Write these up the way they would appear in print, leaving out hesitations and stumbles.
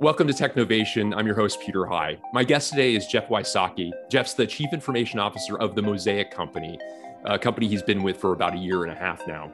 Welcome to Technovation. I'm your host, Peter High. My guest today is Jeff Wysaki. Jeff's the Chief Information Officer of The Mosaic Company, a company he's been with for about a year and a half now.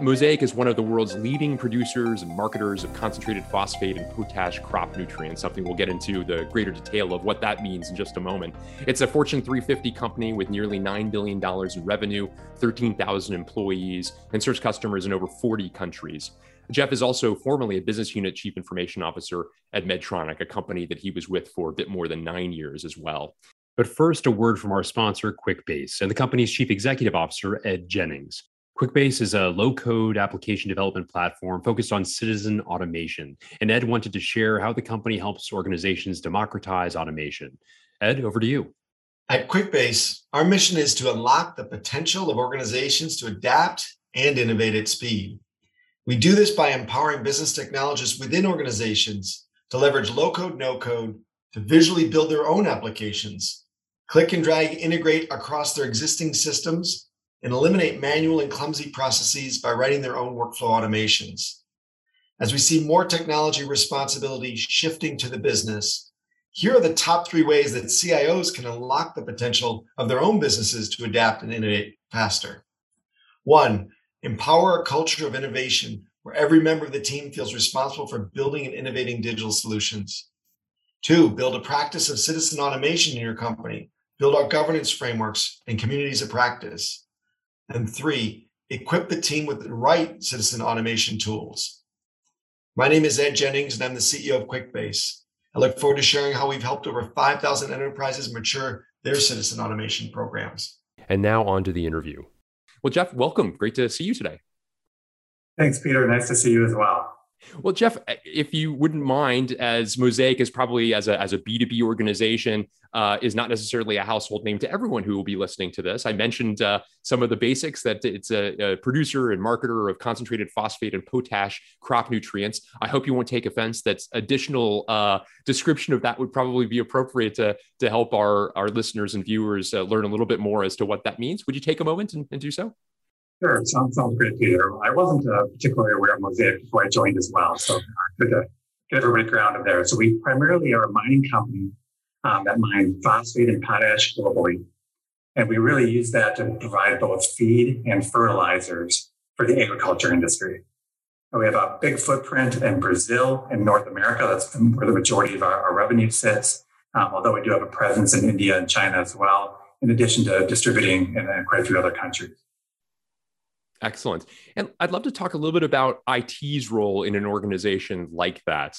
Mosaic is one of the world's leading producers and marketers of concentrated phosphate and potash crop nutrients, something we'll get into the greater detail of what that means in just a moment. It's a Fortune 350 company with nearly $9 billion in revenue, 13,000 employees, and serves customers in over 40 countries. Jeff is also formerly a business unit chief information officer at Medtronic, a company that he was with for a bit more than 9 years as well. But first, a word from our sponsor, QuickBase, and the company's chief executive officer, Ed Jennings. QuickBase is a low-code application development platform focused on citizen automation, and Ed wanted to share how the company helps organizations democratize automation. Ed, over to you. At QuickBase, our mission is to unlock the potential of organizations to adapt and innovate at speed. We do this by empowering business technologists within organizations to leverage low-code, no-code to visually build their own applications, click and drag, integrate across their existing systems, and eliminate manual and clumsy processes by writing their own workflow automations. As we see more technology responsibility shifting to the business, here are the top three ways that CIOs can unlock the potential of their own businesses to adapt and innovate faster. 1. Empower a culture of innovation where every member of the team feels responsible for building and innovating digital solutions. 2. Build a practice of citizen automation in your company. Build out governance frameworks and communities of practice. And 3, equip the team with the right citizen automation tools. My name is Ed Jennings, and I'm the CEO of QuickBase. I look forward to sharing how we've helped over 5,000 enterprises mature their citizen automation programs. And now on to the interview. Well, Jeff, welcome. Great to see you today. Thanks, Peter. Nice to see you as well. Well, Jeff, if you wouldn't mind, as Mosaic is probably as a B2B organization, is not necessarily a household name to everyone who will be listening to this. I mentioned some of the basics, that it's a producer and marketer of concentrated phosphate and potash crop nutrients. I hope you won't take offense. That's additional description of that would probably be appropriate to help our listeners and viewers learn a little bit more as to what that means. Would you take a moment and do so? Sure, sounds great, Peter. I wasn't particularly aware of Mosaic before I joined as well, so good to get everybody grounded there. So we primarily are a mining company that mines phosphate and potash globally, and we really use that to provide both feed and fertilizers for the agriculture industry. And we have a big footprint in Brazil and North America. That's where the majority of our revenue sits, although we do have a presence in India and China as well, in addition to distributing in quite a few other countries. Excellent. And I'd love to talk a little bit about IT's role in an organization like that.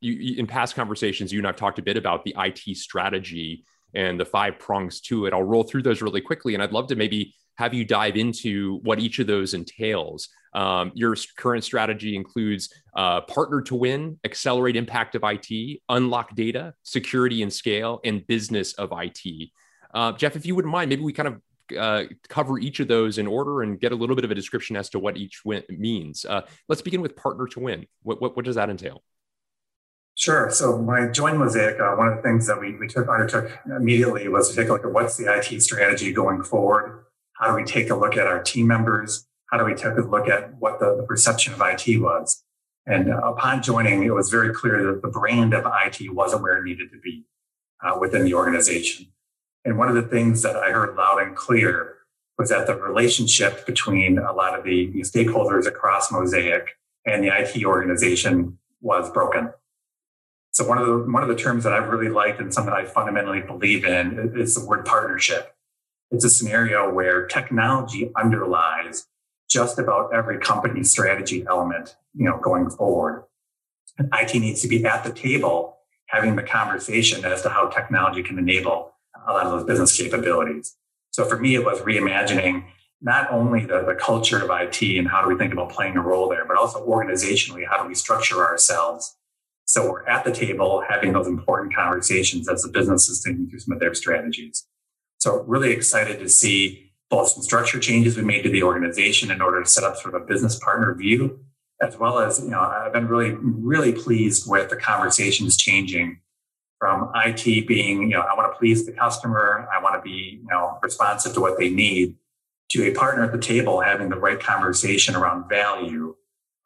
In past conversations, you and I've talked a bit about the IT strategy and the 5 prongs to it. I'll roll through those really quickly, and I'd love to maybe have you dive into what each of those entails. Your current strategy includes partner to win, accelerate impact of IT, unlock data, security and scale, and business of IT. Jeff, if you wouldn't mind, maybe we kind of cover each of those in order and get a little bit of a description as to what each means. Let's begin with partner to win. What does that entail? Sure. So when I joined Mosaic, one of the things that we undertook immediately was to take a look at what's the IT strategy going forward. How do we take a look at our team members? How do we take a look at what the perception of IT was? And upon joining, it was very clear that the brand of IT wasn't where it needed to be within the organization. And one of the things that I heard loud and clear was that the relationship between a lot of the stakeholders across Mosaic and the IT organization was broken. So one of the terms that I've really liked and something I fundamentally believe in is the word partnership. It's a scenario where technology underlies just about every company's strategy element, going forward. And IT needs to be at the table having the conversation as to how technology can enable a lot of those business capabilities. So for me, it was reimagining not only the culture of IT and how do we think about playing a role there, but also organizationally, how do we structure ourselves so we're at the table having those important conversations as the business is thinking through some of their strategies. So really excited to see both some structure changes we made to the organization in order to set up sort of a business partner view, as well as, I've been really pleased with the conversations changing from IT being, I want to please the customer, I want to be, responsive to what they need, to a partner at the table having the right conversation around value,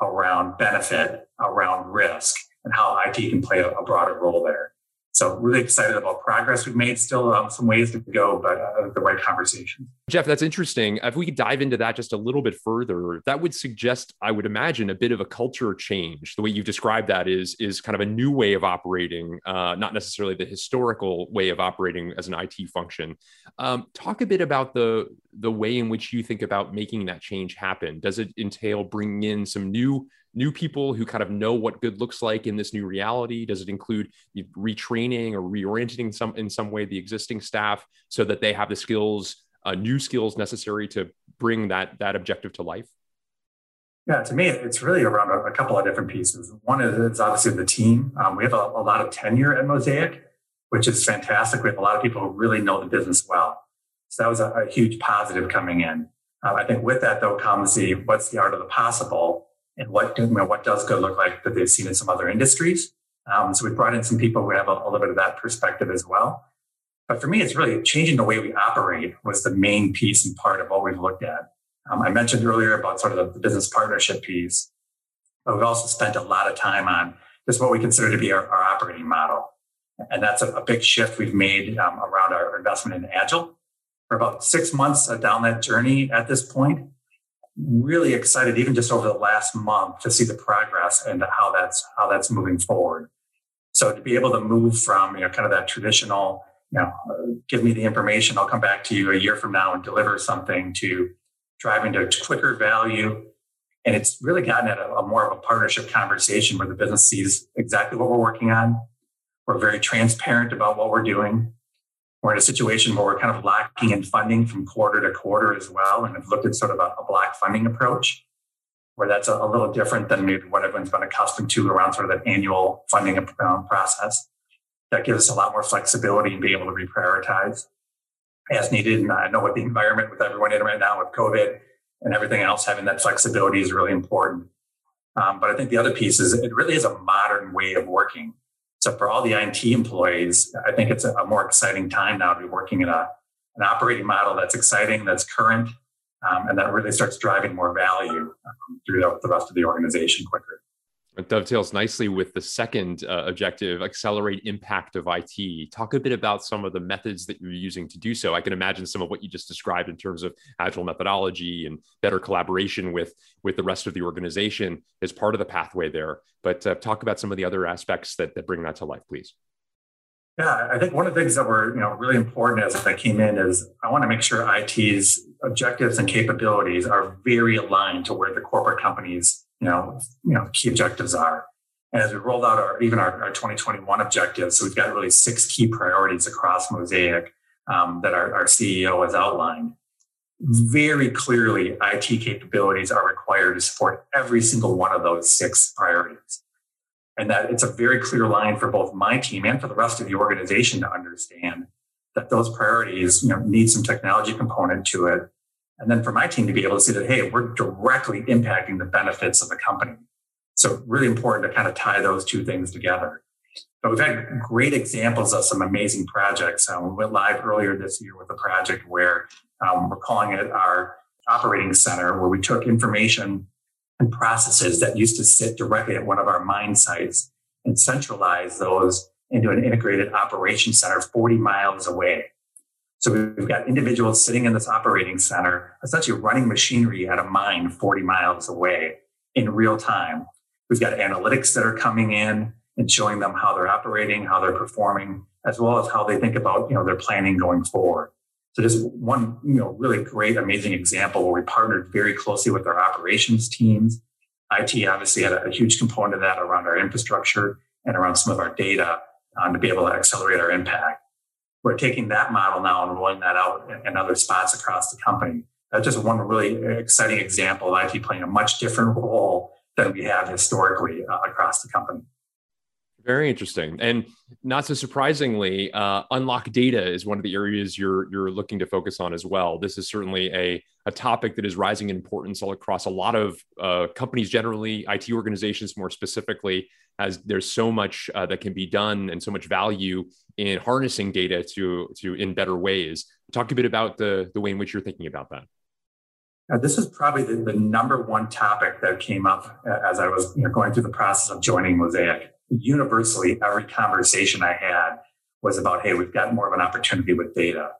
around benefit, around risk, and how IT can play a broader role there. So really excited about progress we've made. Still some ways to go, but the right conversation. Jeff, that's interesting. If we could dive into that just a little bit further, that would suggest, I would imagine, a bit of a culture change. The way you've described that is kind of a new way of operating, not necessarily the historical way of operating as an IT function. Talk a bit about the way in which you think about making that change happen. Does it entail bringing in some new people who kind of know what good looks like in this new reality? Does it include retraining or reorienting in some way the existing staff so that they have the skills, new skills necessary to bring that objective to life? Yeah, to me, it's really around a couple of different pieces. One is obviously the team. We have a lot of tenure at Mosaic, which is fantastic. We have a lot of people who really know the business well. So that was a huge positive coming in. I think with that, though, comes what's the art of the possible? And what does good look like that they've seen in some other industries? So we brought in some people who have a little bit of that perspective as well. But for me, it's really changing the way we operate was the main piece and part of what we've looked at. I mentioned earlier about sort of the business partnership piece, but we've also spent a lot of time on just what we consider to be our operating model. And that's a big shift we've made around our investment in Agile. We're about 6 months down that journey at this point. Really excited, even just over the last month, to see the progress and how that's moving forward. So to be able to move from kind of that traditional, give me the information, I'll come back to you a year from now and deliver something, to driving to quicker value, and it's really gotten at a more of a partnership conversation where the business sees exactly what we're working on. We're very transparent about what we're doing. We're in a situation where we're kind of lacking in funding from quarter to quarter as well, and have looked at sort of a block funding approach, where that's a little different than maybe what everyone's been accustomed to around sort of that annual funding process. That gives us a lot more flexibility and be able to reprioritize as needed. And I know with the environment with everyone in right now with COVID and everything else, having that flexibility is really important. But I think the other piece is it really is a modern way of working. So for all the IT employees, I think it's a more exciting time now to be working in an operating model that's exciting, that's current, and that really starts driving more value through the rest of the organization quicker. It dovetails nicely with the second objective, accelerate impact of IT. Talk a bit about some of the methods that you're using to do so. I can imagine some of what you just described in terms of agile methodology and better collaboration with the rest of the organization is part of the pathway there. But talk about some of the other aspects that bring that to life, please. Yeah, I think one of the things that were really important as I came in is I want to make sure IT's objectives and capabilities are very aligned to where the corporate companies key objectives are. And as we rolled out our 2021 objectives, so we've got really 6 key priorities across Mosaic that our CEO has outlined. Very clearly, IT capabilities are required to support every single one of those 6 priorities. And that it's a very clear line for both my team and for the rest of the organization to understand that those priorities need some technology component to it. And then for my team to be able to see that, hey, we're directly impacting the benefits of the company. So really important to kind of tie those two things together. But we've had great examples of some amazing projects. We went live earlier this year with a project where we're calling it our operating center, where we took information and processes that used to sit directly at one of our mine sites and centralize those into an integrated operations center 40 miles away. So we've got individuals sitting in this operating center, essentially running machinery at a mine 40 miles away in real time. We've got analytics that are coming in and showing them how they're operating, how they're performing, as well as how they think about their planning going forward. So just one really great, amazing example where we partnered very closely with our operations teams. IT obviously had a huge component of that around our infrastructure and around some of our data to be able to accelerate our impact. We're taking that model now and rolling that out in other spots across the company. That's just one really exciting example of IT playing a much different role than we have historically across the company. Very interesting. And not so surprisingly, unlock data is one of the areas you're looking to focus on as well. This is certainly a topic that is rising in importance all across a lot of companies generally, IT organizations more specifically, as there's so much that can be done and so much value in harnessing data to in better ways. Talk a bit about the way in which you're thinking about that. Now, this is probably the number one topic that came up as I was going through the process of joining Mosaic. universally every conversation I had was about, hey, we've got more of an opportunity with data.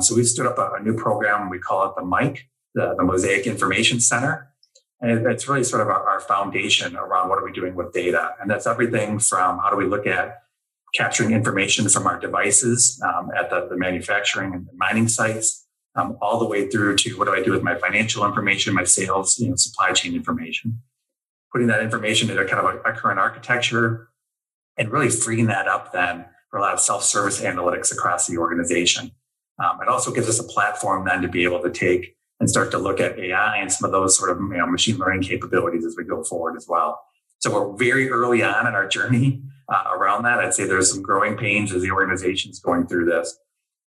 So we've stood up a new program. We call it the MIC, the Mosaic Information Center. And it's really sort of our foundation around what are we doing with data. And that's everything from how do we look at capturing information from our devices at the manufacturing and the mining sites, all the way through to what do I do with my financial information, my sales, supply chain information. Putting that information into kind of a current architecture and really freeing that up then for a lot of self-service analytics across the organization. It also gives us a platform then to be able to take and start to look at AI and some of those sort of machine learning capabilities as we go forward as well. So we're very early on in our journey around that. I'd say there's some growing pains as the organization's going through this,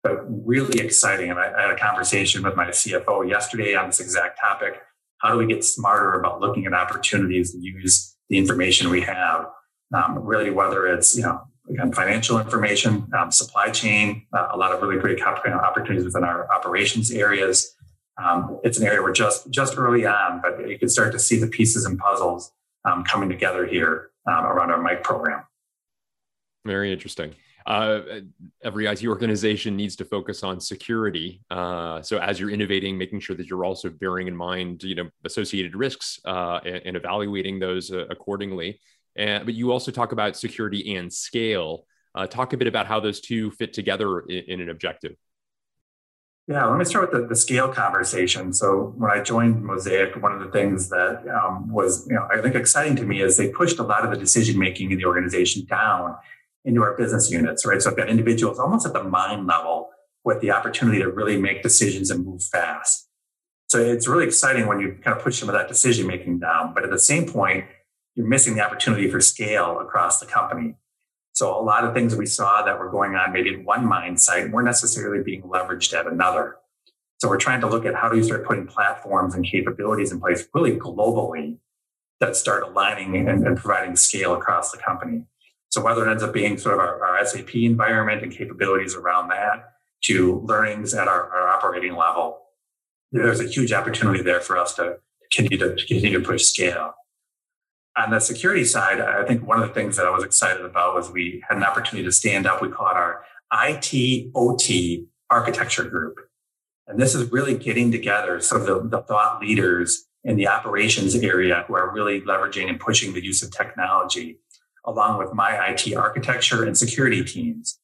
but really exciting. And I had a conversation with my CFO yesterday on this exact topic. How do we get smarter about looking at opportunities to use the information we have? Really, whether it's, again, financial information, supply chain, a lot of really great opportunities within our operations areas. It's an area we're just early on, but you can start to see the pieces and puzzles coming together here around our MIC program. Very interesting. Every IT organization needs to focus on security. So as you're innovating, making sure that you're also bearing in mind, associated risks and evaluating those accordingly. But you also talk about security and scale. Talk a bit about how those two fit together in an objective. Yeah, let me start with the scale conversation. So when I joined Mosaic, one of the things that was, I think exciting to me is they pushed a lot of the decision-making in the organization down into our business units, right? So I've got individuals almost at the mind level with the opportunity to really make decisions and move fast. So it's really exciting when you kind of push some of that decision-making down, but at the same point, you're missing the opportunity for scale across the company. So a lot of things we saw that were going on maybe in one mine site weren't necessarily being leveraged at another. So we're trying to look at how do you start putting platforms and capabilities in place really globally that start aligning and providing scale across the company. So whether it ends up being sort of our SAP environment and capabilities around that to learnings at our operating level, there's a huge opportunity there for us to continue to push scale. On the security side, I think one of the things that I was excited about was we had an opportunity to stand up. We call it our ITOT architecture group. And this is really getting together some of the thought leaders in the operations area who are really leveraging and pushing the use of technology, along with my IT architecture and security teams.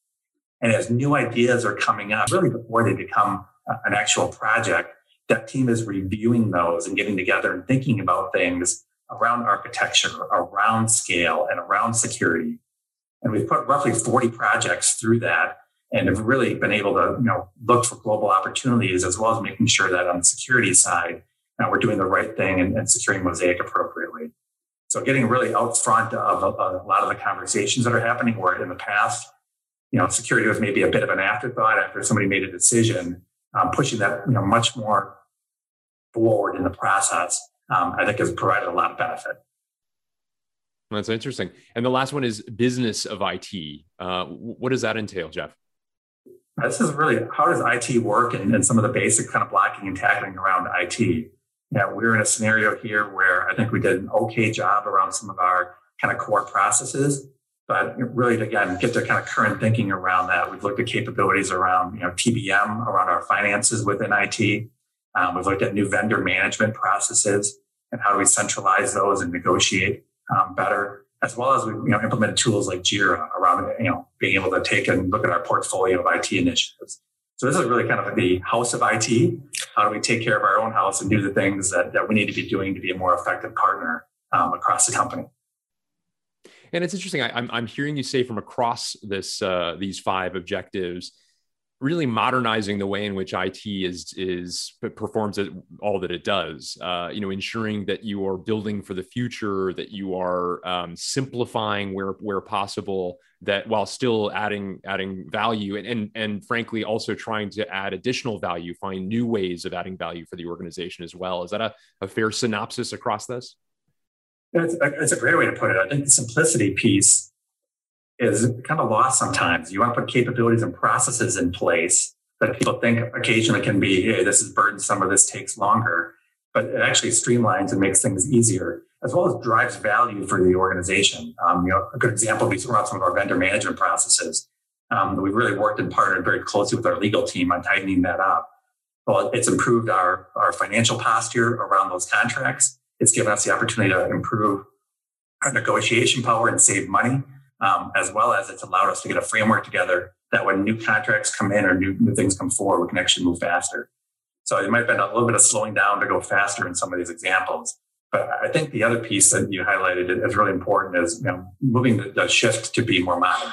And as new ideas are coming up, really before they become an actual project, that team is reviewing those and getting together and thinking about things around architecture, around scale, and around security. And we've put roughly 40 projects through that and have really been able to look for global opportunities, as well as making sure that on the security side, we're doing the right thing and securing Mosaic appropriately. So getting really out front of a lot of the conversations that are happening where in the past, security was maybe a bit of an afterthought after somebody made a decision, pushing that much more forward in the process, I think has provided a lot of benefit. That's interesting. And the last one is business of IT. What does that entail, Jeff? This is really, how does IT work and some of the basic kind of blocking and tackling around IT? Yeah, we're in a scenario here where I think we did an okay job around some of our kind of core processes, but really, again, get to kind of current thinking around that. We've looked at capabilities around, TBM, around our finances within IT. We've looked at new vendor management processes and how do we centralize those and negotiate better, as well as we've implemented tools like JIRA around, being able to take and look at our portfolio of IT initiatives. So this is really kind of the house of IT. How do we take care of our own house and do the things that we need to be doing to be a more effective partner across the company? And it's interesting. I'm hearing you say from across this these five objectives, really modernizing the way in which IT is performs all that it does. Ensuring that you are building for the future, that you are simplifying where possible, that while still adding value and frankly also trying to add additional value, find new ways of adding value for the organization as well. Is that a fair synopsis across this? It's a great way to put it. I think the simplicity piece is kind of lost sometimes. You want to put capabilities and processes in place that people think occasionally can be, hey, this is burdensome or this takes longer, but it actually streamlines and makes things easier. as well as drives value for the organization. A good example would be around some of our vendor management processes. We've really worked and partnered very closely with our legal team on tightening that up. Well, it's improved our financial posture around those contracts. It's given us the opportunity to improve our negotiation power and save money, as well as it's allowed us to get a framework together that when new contracts come in or new things come forward, we can actually move faster. So it might have been a little bit of slowing down to go faster in some of these examples. But I think the other piece that you highlighted is really important is moving the shift to be more modern.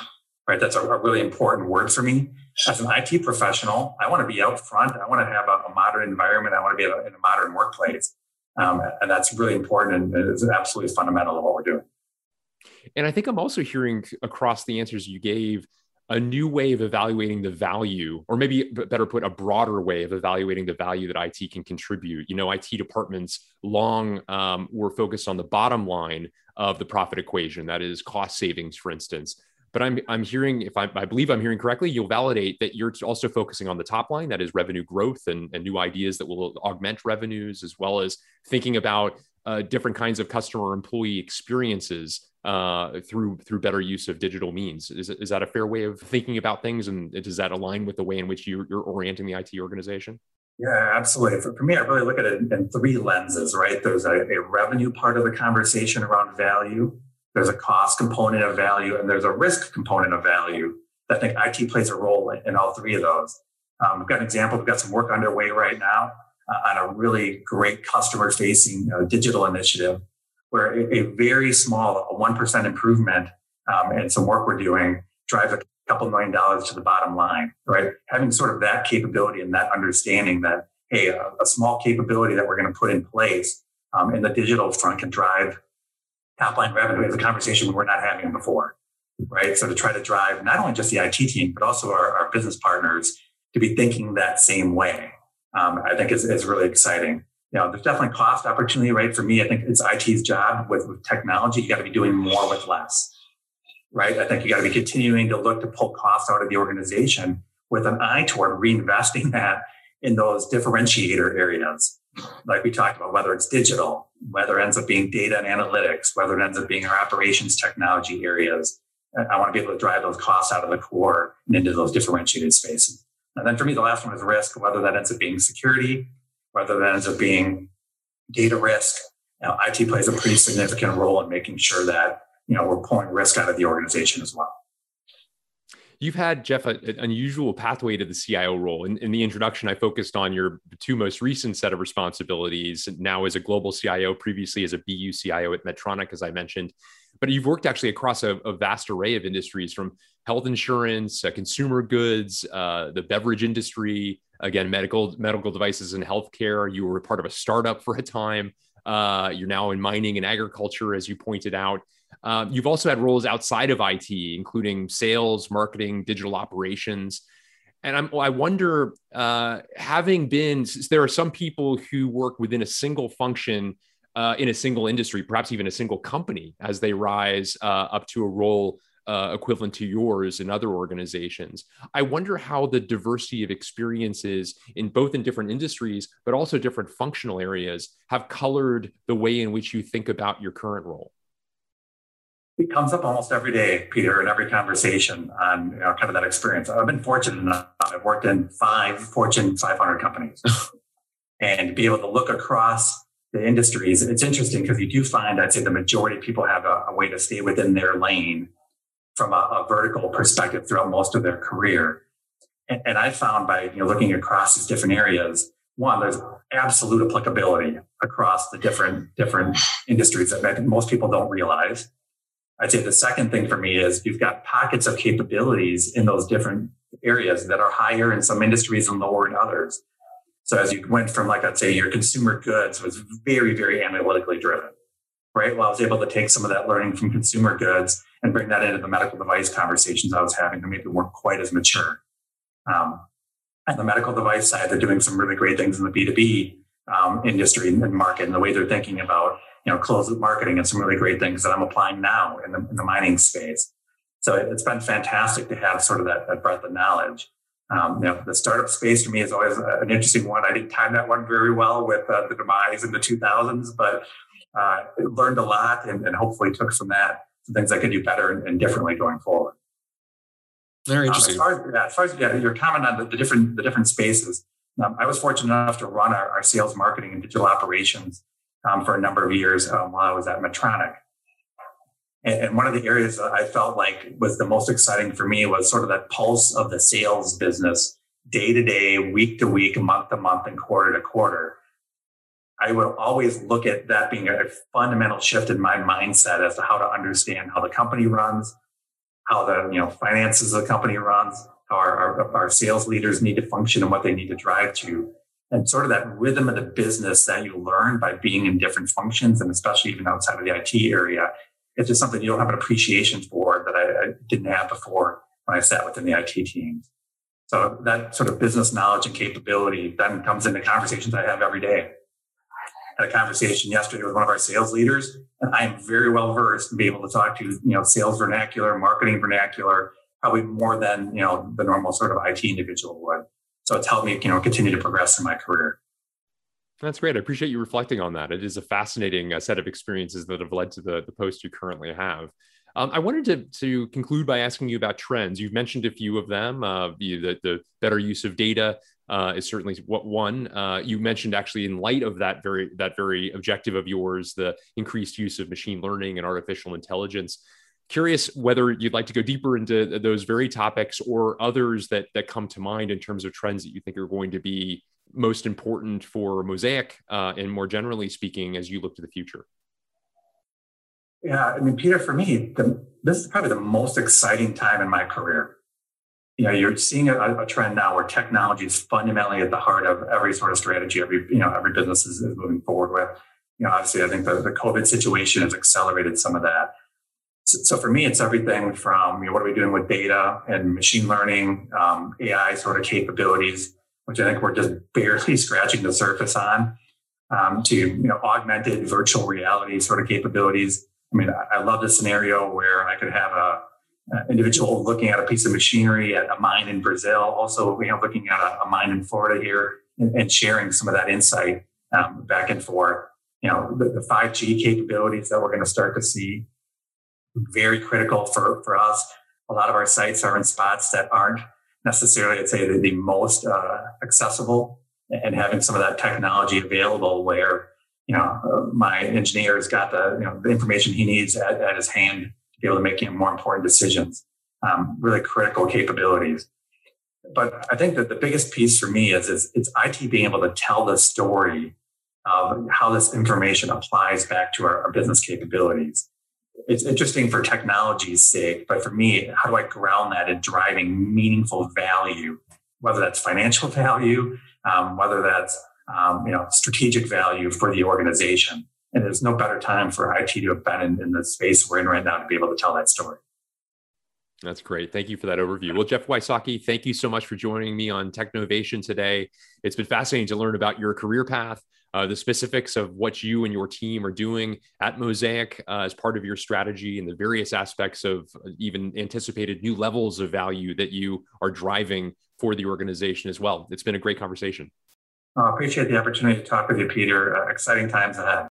Right? That's a really important word for me. As an IT professional, I want to be out front. I want to have a modern environment. I want to be in a modern workplace. And that's really important and is absolutely fundamental to what we're doing. And I think I'm also hearing across the answers you gave a new way of evaluating the value, or maybe better put, a broader way of evaluating the value that IT can contribute. IT departments long were focused on the bottom line of the profit equation, that is cost savings, for instance. But I'm hearing, if I believe I'm hearing correctly, you'll validate that you're also focusing on the top line, that is revenue growth and new ideas that will augment revenues, as well as thinking about different kinds of customer employee experiences through better use of digital means. Is that a fair way of thinking about things? And does that align with the way in which you're orienting the IT organization? Yeah, absolutely. For me, I really look at it in three lenses, right? There's a revenue part of the conversation around value. There's a cost component of value, and there's a risk component of value. I think IT plays a role in all three of those. We've got an example. We've got some work underway right now on a really great customer-facing digital initiative where a very small, a 1% improvement in some work we're doing drives a couple million dollars to the bottom line, right? Having sort of that capability and that understanding that, hey, a small capability that we're going to put in place in the digital front can drive top-line revenue is a conversation we were not having before, right? So to try to drive not only just the IT team, but also our business partners to be thinking that same way, I think is really exciting. There's definitely cost opportunity, right? For me, I think it's IT's job with technology. You got to be doing more with less, right? I think you got to be continuing to look to pull costs out of the organization with an eye toward reinvesting that in those differentiator areas. Like we talked about, whether it's digital, whether it ends up being data and analytics, whether it ends up being our operations technology areas, I want to be able to drive those costs out of the core and into those differentiated spaces. And then for me, the last one is risk, whether that ends up being security, whether that ends up being data risk. IT plays a pretty significant role in making sure that we're pulling risk out of the organization as well. You've had, Jeff, an unusual pathway to the CIO role. In the introduction, I focused on your two most recent set of responsibilities, now as a global CIO, previously as a BU CIO at Medtronic, as I mentioned. But you've worked actually across a vast array of industries, from health insurance, consumer goods, the beverage industry, again, medical devices and healthcare. You were part of a startup for a time. You're now in mining and agriculture, as you pointed out. You've also had roles outside of IT, including sales, marketing, digital operations. And I wonder, having been, there are some people who work within a single function in a single industry, perhaps even a single company, as they rise up to a role equivalent to yours in other organizations. I wonder how the diversity of experiences in different industries, but also different functional areas, have colored the way in which you think about your current role. It comes up almost every day, Peter, in every conversation on kind of that experience. I've been fortunate enough. I've worked in 5 Fortune 500 companies. And to be able to look across the industries, it's interesting because you do find, I'd say, the majority of people have a way to stay within their lane from a vertical perspective throughout most of their career. And I found by looking across these different areas, one, there's absolute applicability across the different industries that most people don't realize. I'd say the second thing for me is you've got pockets of capabilities in those different areas that are higher in some industries and lower in others. So as you went from, like I'd say, your consumer goods was very, very analytically driven, right? Well, I was able to take some of that learning from consumer goods and bring that into the medical device conversations I was having that maybe weren't quite as mature. On the medical device side, they're doing some really great things in the B2B industry and market, and the way they're thinking about closed-loop marketing and some really great things that I'm applying now in the mining space. So it's been fantastic to have sort of that breadth of knowledge. The startup space for me is always an interesting one. I didn't time that one very well with the demise in the 2000s, but learned a lot and hopefully took from that some things I could do better and differently going forward. Very interesting. As far as your comment on the different spaces, I was fortunate enough to run our sales, marketing, and digital operations for a number of years while I was at Medtronic. And one of the areas that I felt like was the most exciting for me was sort of that pulse of the sales business, day to day, week to week, month to month, and quarter to quarter. I would always look at that being a fundamental shift in my mindset as to how to understand how the company runs, how the finances of the company runs, how our sales leaders need to function and what they need to drive to. And sort of that rhythm of the business that you learn by being in different functions, and especially even outside of the IT area, it's just something you don't have an appreciation for that I didn't have before when I sat within the IT team. So that sort of business knowledge and capability then comes into conversations I have every day. I had a conversation yesterday with one of our sales leaders, and I am very well versed in being able to talk to sales vernacular, marketing vernacular, probably more than the normal sort of IT individual would. So it's helped me, continue to progress in my career. That's great. I appreciate you reflecting on that. It is a fascinating set of experiences that have led to the post you currently have. I wanted to conclude by asking you about trends. You've mentioned a few of them. The better use of data is certainly one. You mentioned actually, in light of that very objective of yours, the increased use of machine learning and artificial intelligence. Curious whether you'd like to go deeper into those very topics or others that come to mind in terms of trends that you think are going to be most important for Mosaic and more generally speaking, as you look to the future. Yeah, I mean, Peter, for me, this is probably the most exciting time in my career. You're seeing a trend now where technology is fundamentally at the heart of every sort of strategy, every business is moving forward with. Obviously, I think the COVID situation has accelerated some of that. So for me, it's everything from what are we doing with data and machine learning, AI sort of capabilities, which I think we're just barely scratching the surface on, to augmented virtual reality sort of capabilities. I mean, I love the scenario where I could have an individual looking at a piece of machinery at a mine in Brazil, also looking at a mine in Florida here and sharing some of that insight back and forth. The 5G capabilities that we're going to start to see. Very critical for us. A lot of our sites are in spots that aren't necessarily, I'd say, the most accessible, and having some of that technology available where, my engineer's got the information he needs at his hand to be able to make more important decisions, really critical capabilities. But I think that the biggest piece for me is it's IT being able to tell the story of how this information applies back to our business capabilities. It's interesting for technology's sake, but for me, how do I ground that in driving meaningful value, whether that's financial value, whether that's strategic value for the organization? And there's no better time for IT to have been in the space we're in right now to be able to tell that story. That's great. Thank you for that overview. Well, Jeff Wysaki, thank you so much for joining me on Technovation today. It's been fascinating to learn about your career path, the specifics of what you and your team are doing at Mosaic as part of your strategy, and the various aspects of even anticipated new levels of value that you are driving for the organization as well. It's been a great conversation. I appreciate the opportunity to talk with you, Peter. Exciting times ahead.